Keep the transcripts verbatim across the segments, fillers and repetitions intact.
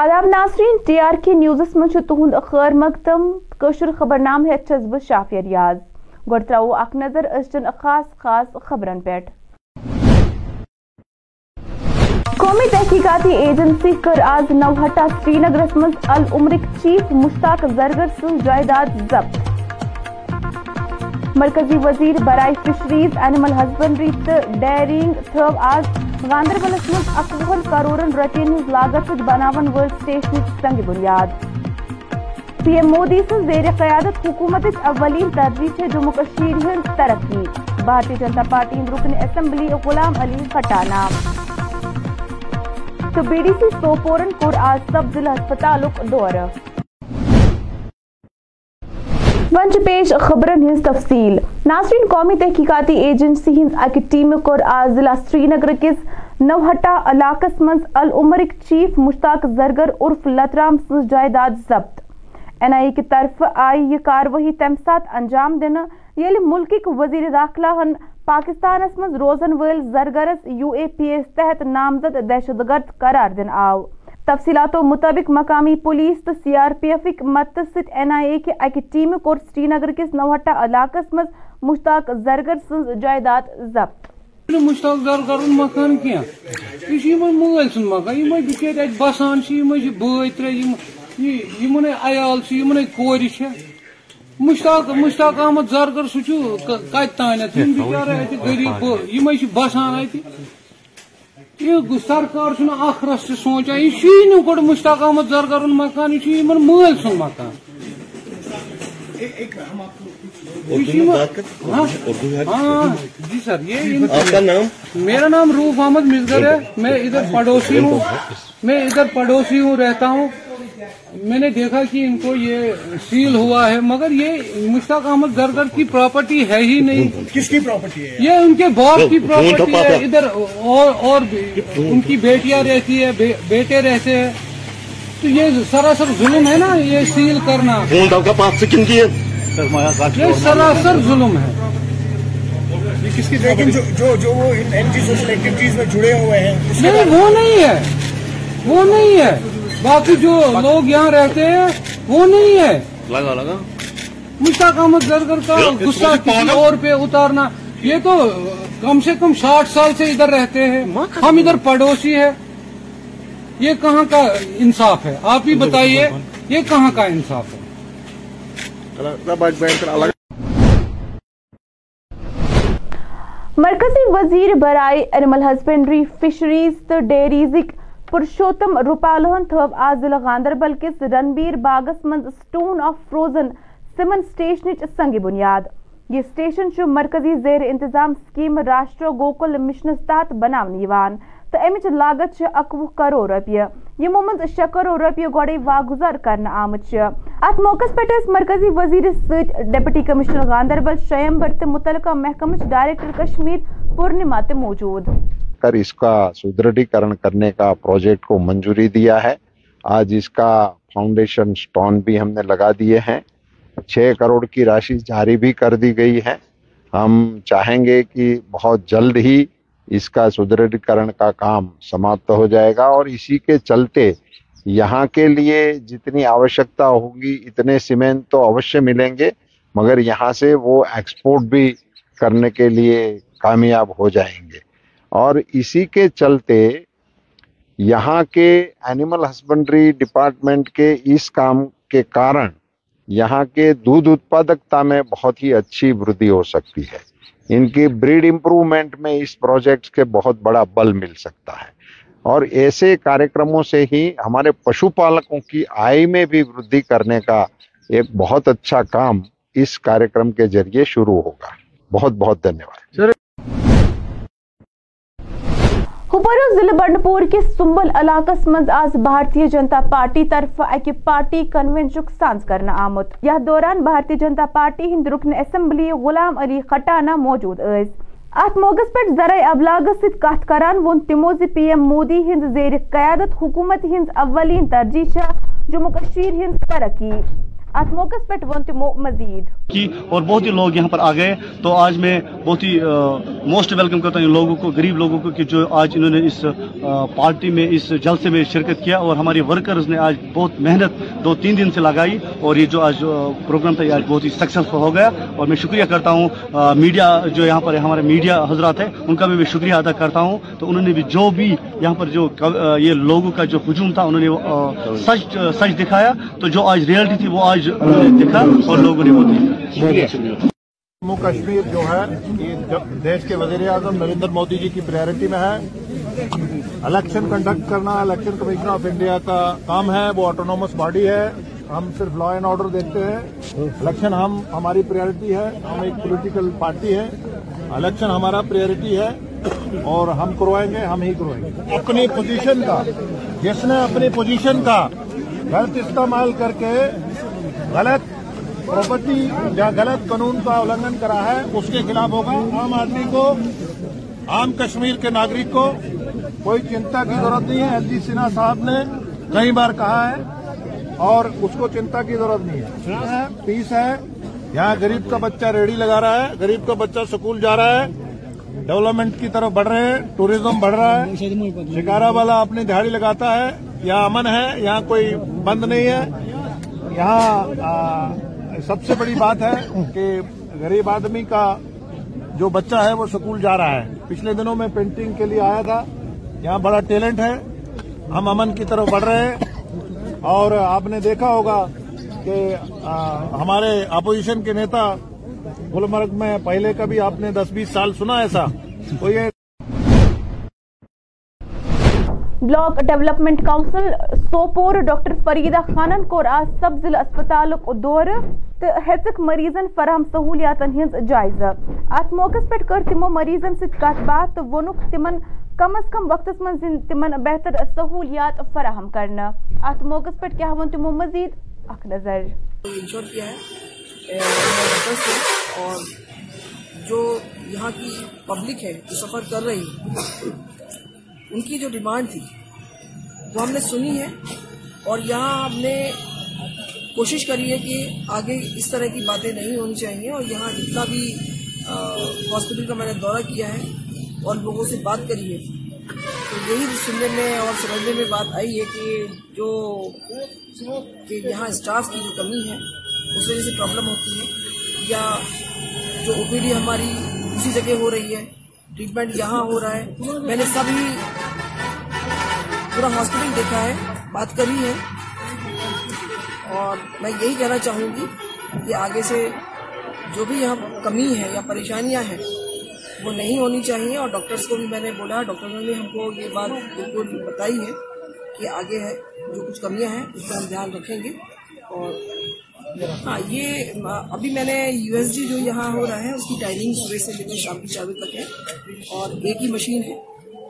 آداب ناظرین، T R کے نیوزس مجھ تہد خیر مقدم قشر خبرنامہ ہیت چھس بہ شافیہ ریاض. گو ترو اخ نظر ازچن خاص خاص خبرن پہ. قومی تحقیقاتی ایجنسی کر آز نوہٹا سری نگرس مز العمرک چیف مشتاق زرگر سن جائیداد ضبط. مرکزی وزیر برائے فشریز اینیمل ہسبنڈری تو ڈیرینگ تھو آز گاندربلس مز اکوہن کروڑن رٹین ہز لاگت بناون ول سٹیشن سنگ بنیاد. پی ایم مودی سن زیر قیادت حکومت اولین ترجیح ہے جموں کشمیر ہند ترقی. بھارتی جنتا پارٹی رکن اسمبلی غلام علی کھٹانا تو بی ڈی سی سوپورن کور آج سب ضلع ہسپتالک دورہ. ونچ پیش خبرن ہز تفصیل. ناظرین، قومی تحقیقاتی ایجنسی ہند اکہ ٹیمہ کور آز ضلع سری نگر کس نوہٹا علاقس مز العمرک چیف مشتاق زرگر عرف لترام سن جائیداد ضبط. این آئی اے کی طرف آئی یہ کاروٲیی تمہ سات انجام دنہ ییلہ ملکک وزیر داخلہ ہن پاکستانس مز روزن ول زرگرس یو اے پی اے تحت نامزد دہشت گرد قرار دن آو. تفصیلاتو مطابق مقامی پولیس تو سی آر پی ایف مدد ست این آئی اے کہ اکہ ٹیمہ کور سری نگر کس نوہٹا علاقس مز مشتاق زرگر سن جائیداد ضبط. مشتاق زرگر مکان کی مل سن مکان یہ بچر ات بسان بھائی ترے عیال کور مشتاق مشتاق احمد زرگر سہ کت تانت بچارے ات غریب یہ بسان ات. یہ سرکار اخ رس سوچان یہ چی گو مشتاق احمد زرگر مکان یہ مل سن مکان. جی سر، یہ میرا نام روف احمد مزگر ہے. میں ادھر پڑوسی ہوں میں ادھر پڑوسی ہوں رہتا ہوں. میں نے دیکھا کہ ان کو یہ سیل ہوا ہے، مگر یہ مشتاق احمد زرگر کی پراپرٹی ہے ہی نہیں. کس کی پراپرٹی ہے؟ یہ ان کے باپ کی پراپرٹی ہے. ادھر اور ان کی بیٹیاں رہتی ہے، بیٹے رہتے ہیں. تو یہ سراسر ظلم ہے نا، یہ سیل کرنا یہ سراسر ظلم ہے. کس کی جو وہ این جی سوشل ایکٹیویٹیز میں جڑے ہوئے ہیں نہیں، وہ نہیں ہے وہ نہیں ہے باقی جو لوگ یہاں رہتے ہیں وہ نہیں ہے. لگا لگا مشتاق احمد زرگر کا غصہ کسی اور پہ اتارنا. یہ تو کم سے کم ساٹھ سال سے ادھر رہتے ہیں، ہم ادھر پڑوسی ہے. یہ کہاں کا انصاف ہے؟ آپ ہی بتائیے یہ کہاں کا انصاف ہے؟ مرکزی وزیر برائے اینیمل ہسبنڈری فشریز تو ڈیریزک پرشوتم روپالن تھو آز ضلع گاندربل کس رنبیر باغس مز سٹون آف فروزن سیمنٹ سٹیشنچ سنگ بنیاد. یہ سٹیشن چھ مرکزی زیر انتظام سکیم راشٹر گوکل مشنس تحت بناون یوان تو امچ لاگت چھ اکوہ کروڑ رپیہ، یمو مز شے کروڑ رپیہ گوڑے واگزار کرنے آمت چھ. ات موقع پہ مرکزی وزیر ست ڈپٹی کمشنر گاندربل شیمبر تو متعلقہ محکمہ ڈائریکٹر کشمیر پورنما تو موجود. اس کا سدھرڑیکرن کرنے کا پروجیکٹ کو منظوری دیا ہے. آج اس کا فاؤنڈیشن سٹون بھی ہم نے لگا دیے ہیں. چھ کروڑ کی راشی جاری بھی کر دی گئی ہے. ہم چاہیں گے کہ بہت جلد ہی اس کا سدھرڑیکرن کا کام سماپت ہو جائے گا، اور اسی کے چلتے یہاں کے لیے جتنی آوشکتا ہوگی اتنے سیمنٹ تو اوشیہ ملیں گے، مگر یہاں سے وہ ایکسپورٹ بھی کرنے کے لیے کامیاب ہو جائیں گے. اور اسی کے چلتے یہاں کے اینیمل ہسبنڈری ڈپارٹمنٹ کے اس کام کے کارن یہاں کے دودھ اتپادکتا میں بہت ہی اچھی وردی ہو سکتی ہے. ان کی بریڈ امپروومنٹ میں اس پروجیکٹ کے بہت بڑا بل مل سکتا ہے، اور ایسے کاریکرموں سے ہی ہمارے پشو پالکوں کی آئی میں بھی وردی کرنے کا ایک بہت اچھا کام اس کاریکرم کے ذریعے شروع ہوگا. بہت بہت دھنیہ واد. ہپورو ضلع بنڈ پور کے سمبل علاقس مز آز بھارتی جنتا پارٹی طرف اکہ پارٹی کنونشنک سانز کرنے آمت. یہ دوران بھارتی جنتا پارٹی ہند رکن اسمبلی غلام علی کھٹانا موجود ایس. ات موقع پہ ذرائع ابلاغ ست کت کران وون تمو زِ پی ایم مودی ہند زیر قیادت حکومت ہند اولین ترجیح جموں کشمیر ہند ترقی. اس موقع پہ ون تمو مزید کی اور بہت ہی لوگ یہاں پر آ گئے. تو آج میں بہت ہی موسٹ ویلکم کرتا ہوں ان لوگوں کو, غریب لوگوں کو, کہ جو آج انہوں نے اس پارٹی میں اس جلسے میں شرکت کیا. اور ہماری ورکرز نے آج بہت محنت دو تین دن سے لگائی اور یہ جو آج پروگرام تھا یہ آج بہت ہی سکسیسفل ہو گیا. اور میں شکریہ کرتا ہوں میڈیا جو یہاں پر ہمارے میڈیا حضرات ہیں ان کا بھی میں شکریہ ادا کرتا ہوں. تو انہوں نے بھی جو بھی یہاں پر جو یہ لوگوں کا جو ہجوم تھا انہوں نے سچ سچ دکھایا. تو جو آج ریئلٹی تھی وہ آج دکھا اور لوگوں نے وہ دیکھا. جموں کشمیر جو ہے یہ دیش کے وزیر اعظم نریندر مودی جی کی پرائرٹی میں ہے. الیکشن کنڈکٹ کرنا الیکشن کمیشن آف انڈیا کا کام ہے, وہ آٹونومس باڈی ہے. ہم صرف لا اینڈ آرڈر دیکھتے ہیں, الیکشن ہم ہماری پرائرٹی ہے. ہم ایک پولیٹیکل پارٹی ہے, الیکشن ہمارا پرائرٹی ہے اور ہم کروائیں گے, ہم ہی کروائیں گے. اپنی پوزیشن کا, جس نے اپنی پوزیشن کا غلط استعمال کر کے غلط پراپرٹی یا غلط قانون کا النگھن کرا ہے اس کے خلاف ہوگا. عام آدمی کو, عام کشمیر کے ناگرک کو کوئی چنتا کی ضرورت نہیں ہے. ایل جی سنہا صاحب نے کئی بار کہا ہے اور اس کو چنتا کی ضرورت نہیں ہے. پیس ہے, یہاں غریب کا بچہ ریڑھی لگا رہا ہے, غریب کا بچہ سکول جا رہا ہے, ڈیولپمنٹ کی طرف بڑھ رہے ہیں, ٹوریزم بڑھ رہا ہے. شکارا والا اپنی دہاڑی لگاتا ہے. یہاں امن ہے, یہاں کوئی بند نہیں ہے. یہاں سب سے بڑی بات ہے کہ غریب آدمی کا جو بچہ ہے وہ سکول جا رہا ہے. پچھلے دنوں میں پینٹنگ کے لیے آیا تھا. یہاں بڑا ٹیلنٹ ہے, ہم امن کی طرف بڑھ رہے ہیں. اور آپ نے دیکھا ہوگا کہ ہمارے اپوزیشن کے نیتا گلمرگ میں پہلے کبھی آپ نے دس بیس سال سنا ایسا تو یہ block development council Sopore doctor Farida خانن کو آج سب ضلع اسپتال دورہ تو ہیچک مریضن فراہم سہولیات ہز جائزہ. ات موقع پہ کر تمو مریضن ست کت بات تو وونک تمن کم از کم وقت من تمن بہتر سہولیات فراہم کرنا. ات موقع پہ کیا ون تمو مزید اخ نظر اور جو یہاں کی پبلک ہے جو سفر کر رہی ہے ان کی جو ڈیمانڈ تھی وہ ہم نے سنی ہے اور یہاں ہم نے کوشش کری ہے کہ آگے اس طرح کی باتیں نہیں ہونی چاہیے. اور یہاں جتنا بھی ہاسپٹل کا میں نے دورہ کیا ہے اور لوگوں سے بات کری ہے تو یہی سننے میں اور سمجھنے میں بات آئی ہے کہ جو کہ یہاں اسٹاف کی جو کمی ہے اس وجہ سے پرابلم ہوتی ہے, یا جو او پی ڈی ہماری اسی جگہ ہو رہی ہے, ٹریٹمنٹ یہاں ہو رہا ہے. میں نے سبھی پورا ہاسپٹل دیکھا ہے, بات کری ہے اور میں یہی کہنا چاہوں گی کہ آگے سے جو بھی یہاں کمی ہے یا پریشانیاں ہیں وہ نہیں ہونی چاہیے. اور ڈاکٹرز کو بھی میں نے بولا, ڈاکٹروں نے ہم کو یہ بات بالکل بتائی ہے کہ آگے ہے جو کچھ کمیاں ہیں اس کا ہم دھیان رکھیں گے. اور ہاں یہ ابھی میں نے یو ایس جی جو یہاں ہو رہا ہے اس کی ٹائمنگ صبح سے لے کر شام کی چار بجے تک ہے اور ایک ہی مشین ہے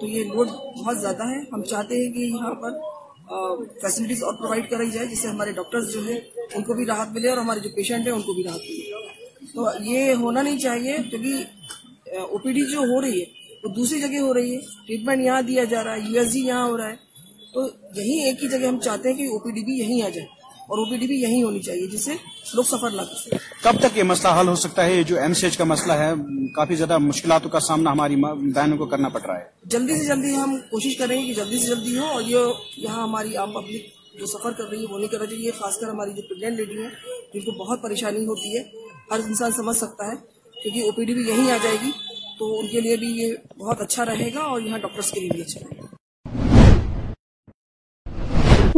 تو یہ لوڈ بہت زیادہ ہے. ہم چاہتے ہیں کہ یہاں پر فیسلٹیز اور پرووائڈ کرائی جائے جس سے ہمارے ڈاکٹرز جو ہیں ان کو بھی راحت ملے اور ہمارے جو پیشنٹ ہیں ان کو بھی راحت ملے. تو یہ ہونا نہیں چاہیے کیونکہ او پی ڈی جو ہو رہی ہے وہ دوسری جگہ ہو رہی ہے, ٹریٹمنٹ یہاں دیا جا رہا ہے, یو ایس جی یہاں ہو رہا ہے. تو یہی ایک ہی جگہ ہم چاہتے ہیں کہ او پی ڈی بھی یہیں آ جائے اور او پی ڈی بھی یہی ہونی چاہیے جس سے لوگ سفر نہ کر سکیں. کب تک یہ مسئلہ حل ہو سکتا ہے؟ یہ جو ایم سی ایچ کا مسئلہ ہے کافی زیادہ مشکلاتوں کا سامنا ہماری بہنوں کو کرنا پڑ رہا ہے. جلدی سے جلدی ہم کوشش کریں گے کہ جلدی سے جلدی ہو اور یہ یہاں ہماری عام پبلک جو سفر کر رہی ہے وہ نہیں کرنا چاہیے. خاص کر ہماری جو پریگنٹ لیڈی ہیں جن کو بہت پریشانی ہوتی ہے, ہر انسان سمجھ سکتا ہے کیونکہ او پی ڈی بھی یہیں آ جائے گی تو ان کے لیے بھی یہ بہت اچھا رہے گا اور یہاں ڈاکٹرس کے لیے بھی اچھا رہے گا.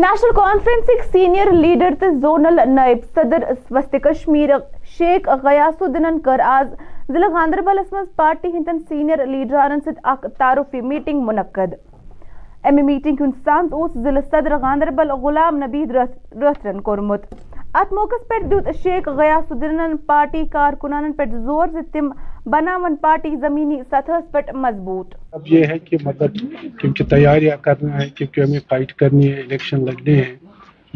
نیشنل کانفرنس کے سینئر لیڈر تے زونل نائب صدر سوست کشمیر شیخ غیاس الدینن کر آج ضلع گاندربلس مز پارٹی ہندن سینئر لیڈران ست اک تعارفی میٹنگ منعقد. امی میٹنگ ہند سانز اوس ضلع صدر گاندربل غلام نبی رتھرن کورمت. ات موقع پہ دیت شیخ غیاس الدینن پارٹی کارکنان پہ زور ز تم بناون پارٹی زمینی سطح پہ مضبوط. اب یہ ہے کہ مدد کیونکہ تیاریاں کرنا ہے کیونکہ ہمیں فائٹ کرنی ہے, الیکشن لگنے ہیں,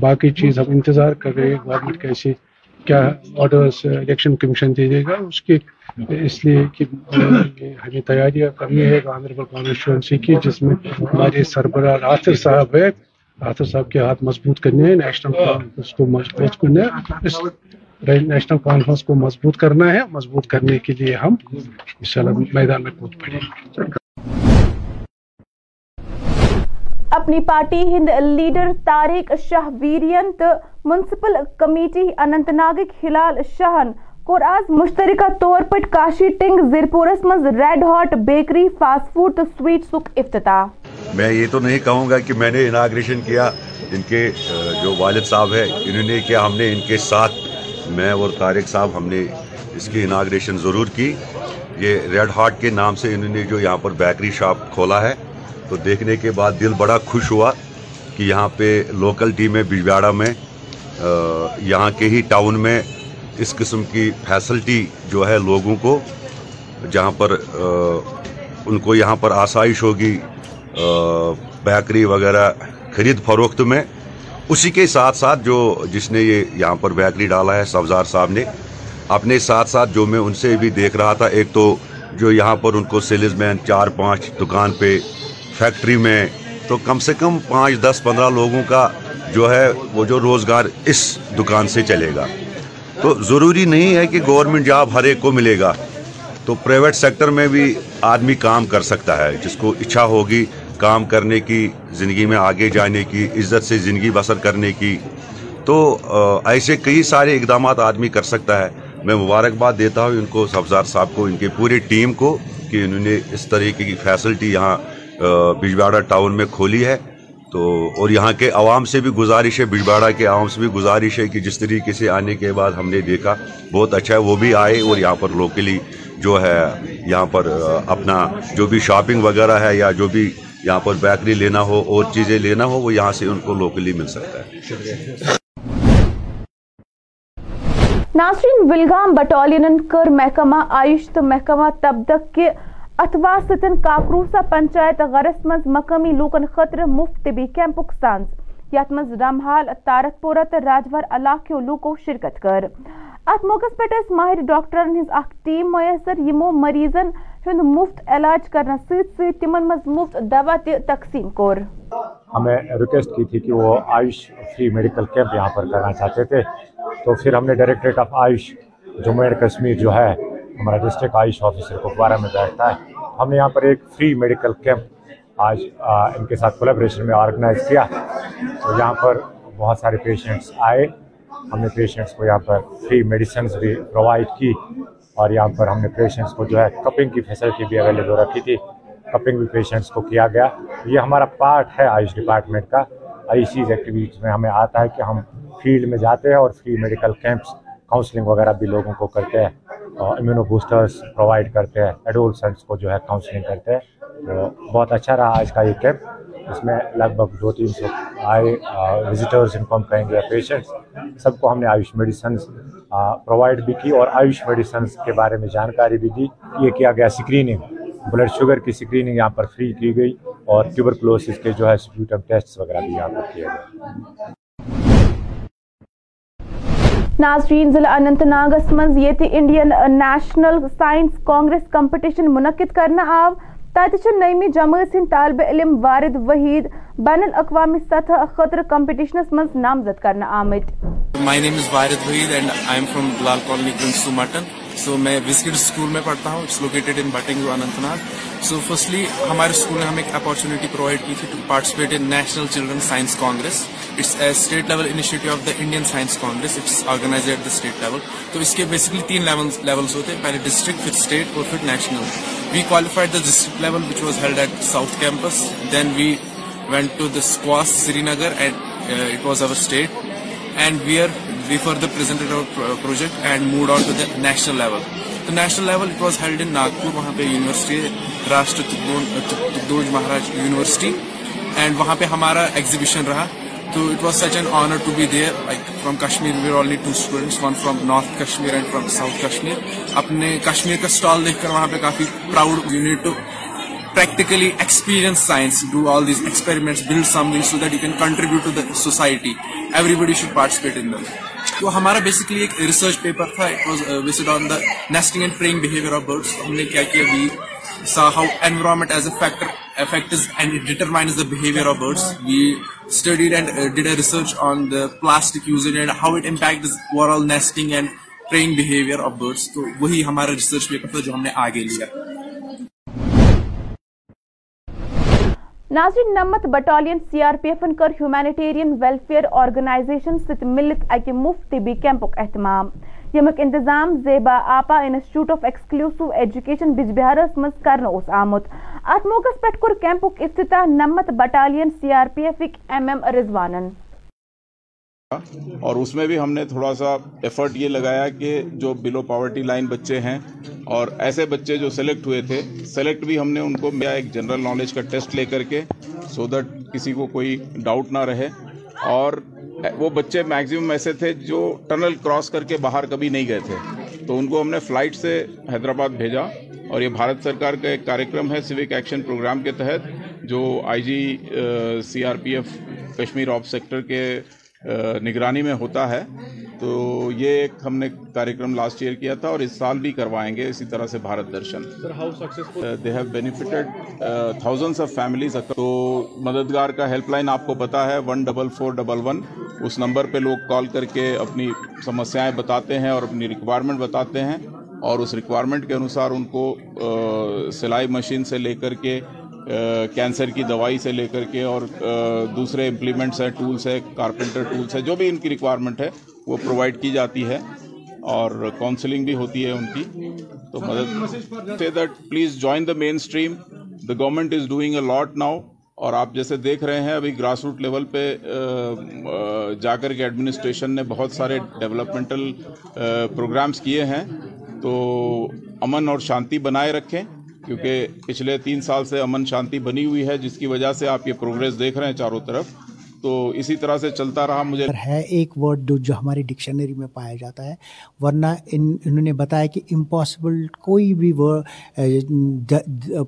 باقی چیز ہم انتظار کر رہے ہیں گورنمنٹ کیسے کیا آرڈرس الیکشن کمیشن دے دے گا اس کے, اس لیے کہ ہمیں تیاریاں کرنی ہے گاندربل کانسٹیچوئنسی کی جس میں ہمارے سربراہ راتھر صاحب ہے آصف صاحب کے ہاتھ مضبوط کرنے ہیں, نیشنل کانفرنس کو مضبوط کرنا ہے, نیشنل کانفرنس کو مضبوط کرنا ہے, مضبوط کرنے کے لیے ہم انشاءاللہ میدان میں کود پڑیں. اپنی پارٹی ہند لیڈر طارق شاہ ویرین تو municipal committee Anantnag Hilal شاہن اور آج مشترکہ طور پر کاشی ٹنگ زیرپورس مز Red Hot bakery fast food تو سویٹ سک افتتاح. میں یہ تو نہیں کہوں گا کہ میں نے اناگریشن کیا, ان کے جو والد صاحب ہے انہوں نے کیا, ہم نے ان کے ساتھ میں اور طارق صاحب ہم نے اس کی اناگریشن ضرور کی. یہ ریڈ ہاٹ کے نام سے انہوں نے جو یہاں پر بیکری شاپ کھولا ہے تو دیکھنے کے بعد دل بڑا خوش ہوا کہ یہاں پہ لوکل ٹیم ہے بجواڑہ میں, یہاں کے ہی ٹاؤن میں اس قسم کی فیسلٹی جو ہے لوگوں کو, جہاں پر ان کو یہاں پر آسائش ہوگی بیکری وغیرہ خرید فروخت میں. اسی کے ساتھ ساتھ جو جس نے یہ یہاں پر بیکری ڈالا ہے سبزار صاحب نے, اپنے ساتھ ساتھ جو میں ان سے بھی دیکھ رہا تھا, ایک تو جو یہاں پر ان کو سیلز مین چار پانچ دکان پہ فیکٹری میں تو کم سے کم پانچ دس پندرہ لوگوں کا جو ہے وہ جو روزگار اس دکان سے چلے گا. تو ضروری نہیں ہے کہ گورنمنٹ جاب ہر ایک کو ملے گا, تو پرائیویٹ سیکٹر میں بھی آدمی کام کر سکتا ہے, جس کو اچھا ہوگی کام کرنے کی, زندگی میں آگے جانے کی, عزت سے زندگی بسر کرنے کی. تو ایسے کئی سارے اقدامات آدمی کر سکتا ہے. میں مبارکباد دیتا ہوں ان کو, سبزار صاحب کو, ان کے پوری ٹیم کو, کہ انہوں نے اس طریقے کی فیسلٹی یہاں بجواڑہ ٹاؤن میں کھولی ہے. تو اور یہاں کے عوام سے بھی گزارش ہے, بجواڑہ کے عوام سے بھی گزارش ہے کہ جس طریقے سے آنے کے بعد ہم نے دیکھا بہت اچھا ہے, وہ بھی آئے اور یہاں پر لوکلی جو ہے یہاں پر اپنا جو بھی شاپنگ وغیرہ ہے یا جو بھی یہاں پر بیکری لینا ہو اور چیزیں لینا ہو وہ یہاں سے ان کو لوکلی مل سکتا ہے. ناظرین, ویلگام بٹالینن کر محکمہ آیش تو محکمہ تبدک کے اتوا ستن کاکروسا پنچایت غرس مز مقامی لوکن خطر مفت طبی کیمپک سانز یت مز رمحال تارک پورہ تو راجور علاقوں لوکو شرکت کر. ات موقع پہ ماہر ڈاکٹرن ہز اخ ٹیم میسر یمو مریضن ہند مفت علاج کرنے سیت سیت تمن مز مفت دوا تہ تقسیم کور. ہمیں ریکویسٹ کی تھی کہ وہ آیش فری میڈیکل کیمپ یہاں پر کرنا چاہتے تھے, تو پھر ہم نے directorate of AYUSH Jammu and Kashmir جو ہے ہمارا ڈسٹرکٹ آیش آفیسر کپوارہ میں بیٹھتا ہے, ہم نے یہاں پر ایک فری میڈیکل کیمپ آج ان کے ساتھ کولیبریشن میں آرگنائز کیا. تو یہاں پر بہت سارے پیشنٹس آئے, ہم نے پیشنٹس کو یہاں پر فری میڈیسنز بھی پرووائڈ کی, اور یہاں پر ہم نے پیشنٹس کو جو ہے کپنگ کی فیسلٹی بھی اویلیبل رکھی تھی, کپنگ بھی پیشنٹس کو کیا گیا. یہ ہمارا پارٹ ہے آیوش ڈپارٹمنٹ کا, آیوشیز ایکٹیویٹیز میں ہمیں آتا ہے کہ ہم فیلڈ میں جاتے ہیں اور فری میڈیکل کیمپس کاؤنسلنگ وغیرہ بھی لوگوں کو کرتے ہیں, امیونو بوسٹرس پرووائڈ کرتے ہیں, ایڈولسنٹس کو جو ہے کاؤنسلنگ کرتے ہیں. تو بہت اچھا رہا آج کا یہ کیمپ, اس میں لگ بھگ دو تین سو آئے وزٹرز ان کو ہم کہیں گے پیشنٹس, سب کو ہم نے آیوش میڈیسنز پرووائڈ بھی کی اور آیوش میڈیسنز کے بارے میں جانکاری بھی دی. یہ کیا گیا اسکریننگ, بلڈ شوگر کی اسکریننگ یہاں پر فری کی گئی, اور ٹیوبرکلوسس کے جو ہے اسپیوٹم ٹیسٹ وغیرہ بھی یہاں پر کیے گئے. ناظرین, ضلع اننت ناگس مز یہ Indian national science congress competition منعقد کرنا آو, تتہ نئی جماعت ہند طالب علم وارد وحید بین الاقوامی سطح خطر کمپٹیشنس مز نامزد کرنا آمت. مائی نیم از وارد Waheed and I am from Gulal colony گنسو Mattan. So میں وسکر اسکول میں پڑھتا ہوں, it's located in Batengoo Anantnag. So firstly ہمارے اسکول نے ہمیں ایک اپارچونیٹی پرووائڈ کی تھی to participate in national children's science congress. It's a state level initiative of the Indian science congress, it's organise at the state level. تو اس کے basically تین لیولس ہوتے ہیں, پہلے ڈسٹرکٹ, پھر اسٹیٹ اور پھر national. We qualified the district level which was held at south campus, then we went to the SKUAST Srinagar and it was over state, and we are we further presented our project and moved on to the national level. تو national level it was held in Nagpur, وہاں پہ university Rashtra تکدوج Maharaj university, and وہاں پہ ہمارا exhibition رہا. تو it was such an honour to be there. Like from Kashmir we are only two students, one from north Kashmir and from south Kashmir. اپنے کشمیر کا stall دیکھ کر وہاں پہ کافی proud, you need to practically experience science, do all these experiments, build something so that you can contribute to the society. Everybody should participate in them. So ہمارا basically ایک research paper تھا, it was uh, based on the nesting and preying behavior of birds. ہم نے کیا کیا, we saw how environment as a factor affects and it determines the behavior of birds. We studied and uh, did a research on the plastic usage and how it impacts overall nesting and training behaviour of birds. تو وہی ہمارا research paper تھا جو ہم نے آگے لیا. ناظرین نمت battalion C R P F کر ہیومینیٹیرین ویلفیئر آرگنائزیشن ست ملت اکہ مفت طبی کیمپک اہتمام. یمیک انتظام Zeba Apa institute of exclusive education بج بہارس مز کرنے اوس آمت. ات موقع پہ کور کیمپک افتتاح نمت battalion C R P F M M رضوانن. اور اس میں بھی ہم نے تھوڑا سا ایفرٹ یہ لگایا کہ جو بلو پاورٹی لائن بچے ہیں اور ایسے بچے جو سلیکٹ ہوئے تھے سلیکٹ بھی ہم نے ان کو ملا ایک جنرل نالج کا ٹیسٹ لے کر کے سو دیٹ کسی کو کوئی ڈاؤٹ نہ رہے. اور وہ بچے میکزیمم ایسے تھے جو ٹنل کراس کر کے باہر کبھی نہیں گئے تھے تو ان کو ہم نے فلائٹ سے حیدرآباد بھیجا. اور یہ بھارت سرکار کا ایک کارکرم ہے سیوک ایکشن پروگرام کے تحت جو I G C R P F Kashmir of sector کے نگرانی میں ہوتا ہے. تو یہ ایک ہم نے کارکرم لاسٹ ایئر کیا تھا اور اس سال بھی کروائیں گے اسی طرح سے Bharat Darshan. They have benefited thousands of families. تو مددگار کا ہیلپ لائن آپ کو پتا ہے one double four double one. اس نمبر پہ لوگ کال کر کے اپنی سمسیائیں بتاتے ہیں اور اپنی ریکوائرمنٹ بتاتے ہیں اور اس ریکوائرمنٹ کے انوسار ان کو سلائی مشین سے لے کر کے کینسر کی دوائی سے لے کر کے اور دوسرے امپلیمنٹس ہیں, ٹولس ہیں, کارپینٹر ٹولس ہیں, جو بھی ان کی ریکوائرمنٹ ہے وہ پرووائڈ کی جاتی ہے اور کاؤنسلنگ بھی ہوتی ہے ان کی. تو مدد سے that please join the mainstream. The government is doing a lot now اور آپ جیسے دیکھ رہے ہیں ابھی گراس روٹ لیول پہ جا کر کے ایڈمنسٹریشن نے بہت سارے ڈیولپمنٹل پروگرامس کیے ہیں. تو امن اور شانتی بنائے رکھیں کیونکہ پچھلے تین سال سے امن شانتی بنی ہوئی ہے جس کی وجہ سے آپ یہ پروگریس دیکھ رہے ہیں چاروں طرف. تو اسی طرح سے چلتا رہا. مجھے ہے ایک ورڈ جو ہماری ڈکشنری میں پایا جاتا ہے, ورنہ ان انہوں نے بتایا کہ امپاسبل کوئی بھی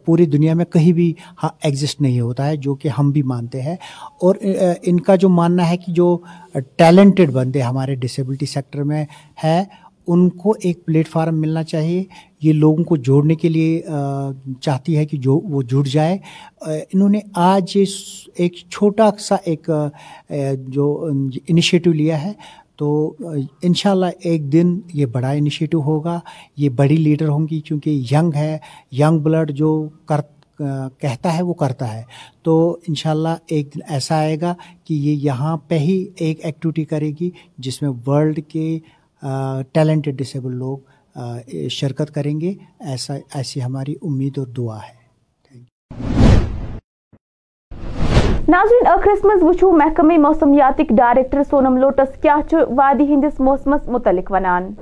پوری دنیا میں کہیں بھی ایگزسٹ نہیں ہوتا ہے, جو کہ ہم بھی مانتے ہیں. اور ان کا جو ماننا ہے کہ جو ٹیلنٹڈ بندے ہمارے ڈسیبلٹی سیکٹر میں ہے ان کو ایک پلیٹ فارم ملنا چاہیے. یہ لوگوں کو جوڑنے کے لیے چاہتی ہے کہ جو وہ جڑ جائے. انہوں نے آج ایک چھوٹا سا ایک جو انیشیٹو لیا ہے تو انشاءاللہ ایک دن یہ بڑا انیشیٹو ہوگا, یہ بڑی لیڈر ہوں گی کیونکہ ینگ ہے, ینگ بلڈ جو کر کہتا ہے وہ کرتا ہے. تو انشاءاللہ ایک دن ایسا آئے گا کہ یہ یہاں پہ ہی ایک ایکٹیویٹی کرے گی جس میں ورلڈ کے ٹیلنٹڈ ڈسیبل لوگ شرکت کریں گے. ایسا ایسی ہماری امید اور دعا ہے. ناظرین آخرس مز وچھو محکمہ موسمیاتک ڈائریکٹر سونم لوٹس کیا وادی ہندس موسمس متعلق ونان.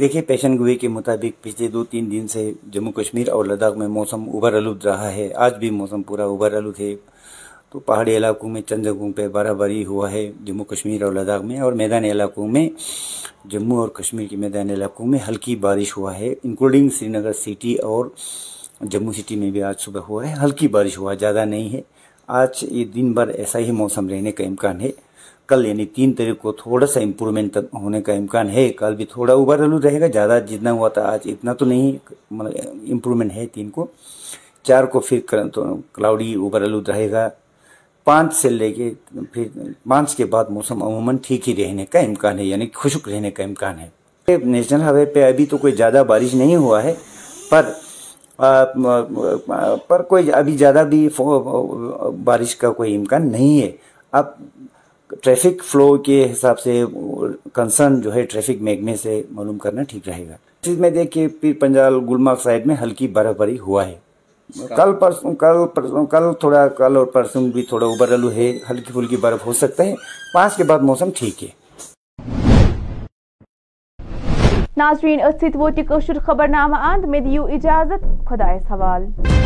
دیکھیں پیشن گوئی کے مطابق پچھلے دو تین دن سے جموں کشمیر اور لداخ میں موسم اوبر آلود رہا ہے. آج بھی موسم پورا اوبر آلود ہے. تو پہاڑی علاقوں میں چند جگہوں پہ بارہ باری ہوا ہے جموں کشمیر اور لداخ میں, اور میدانی علاقوں میں جموں اور کشمیر کے میدانی علاقوں میں ہلکی بارش ہوا ہے انکلوڈنگ سری نگر سٹی اور جموں سٹی میں بھی آج صبح ہوا ہے. ہلکی بارش ہوا, زیادہ نہیں ہے. آج یہ دن بھر ایسا ہی موسم رہنے کا امکان ہے. کل یعنی تین تاریخ کو تھوڑا سا امپرومنٹ ہونے کا امکان ہے. کل بھی تھوڑا اوبر آلود رہے گا, زیادہ جتنا ہوا تھا آج اتنا تو نہیں, امپرومنٹ ہے. تین کو چار کو پھر کلاؤڈی اوبر آلود رہے گا. پانچ سے لے کے پھر پانچ کے بعد موسم عموماً ٹھیک ہی رہنے کا امکان ہے, یعنی خشک رہنے کا امکان ہے. نیشنل ہائی وے پہ ابھی تو کوئی زیادہ بارش نہیں ہوا ہے پر پر کوئی ابھی زیادہ بھی بارش کا کوئی امکان نہیں ہے. اب ٹریفک فلو کے حساب سے کنسرن جو ہے ٹریفک محکمے سے معلوم کرنا ٹھیک رہے گا. اس چیز میں دیکھ کے پھر پنجاب گلمرگ سائڈ میں ہلکی برف باری ہوا ہے. کل پرسوں کل پرسوں کل تھوڑا کل اور پرسوں بھی تھوڑا اوبر آلو ہے, ہلکی پھلکی برف ہو سکتا ہے. پانچ کے بعد موسم ٹھیک ہے. ناظرین اتھ سیت ووت یہِ کٲشُر خبرنامہ اند, مےٚ دِیِو اجازت, خۄدایَس حوالہٕ.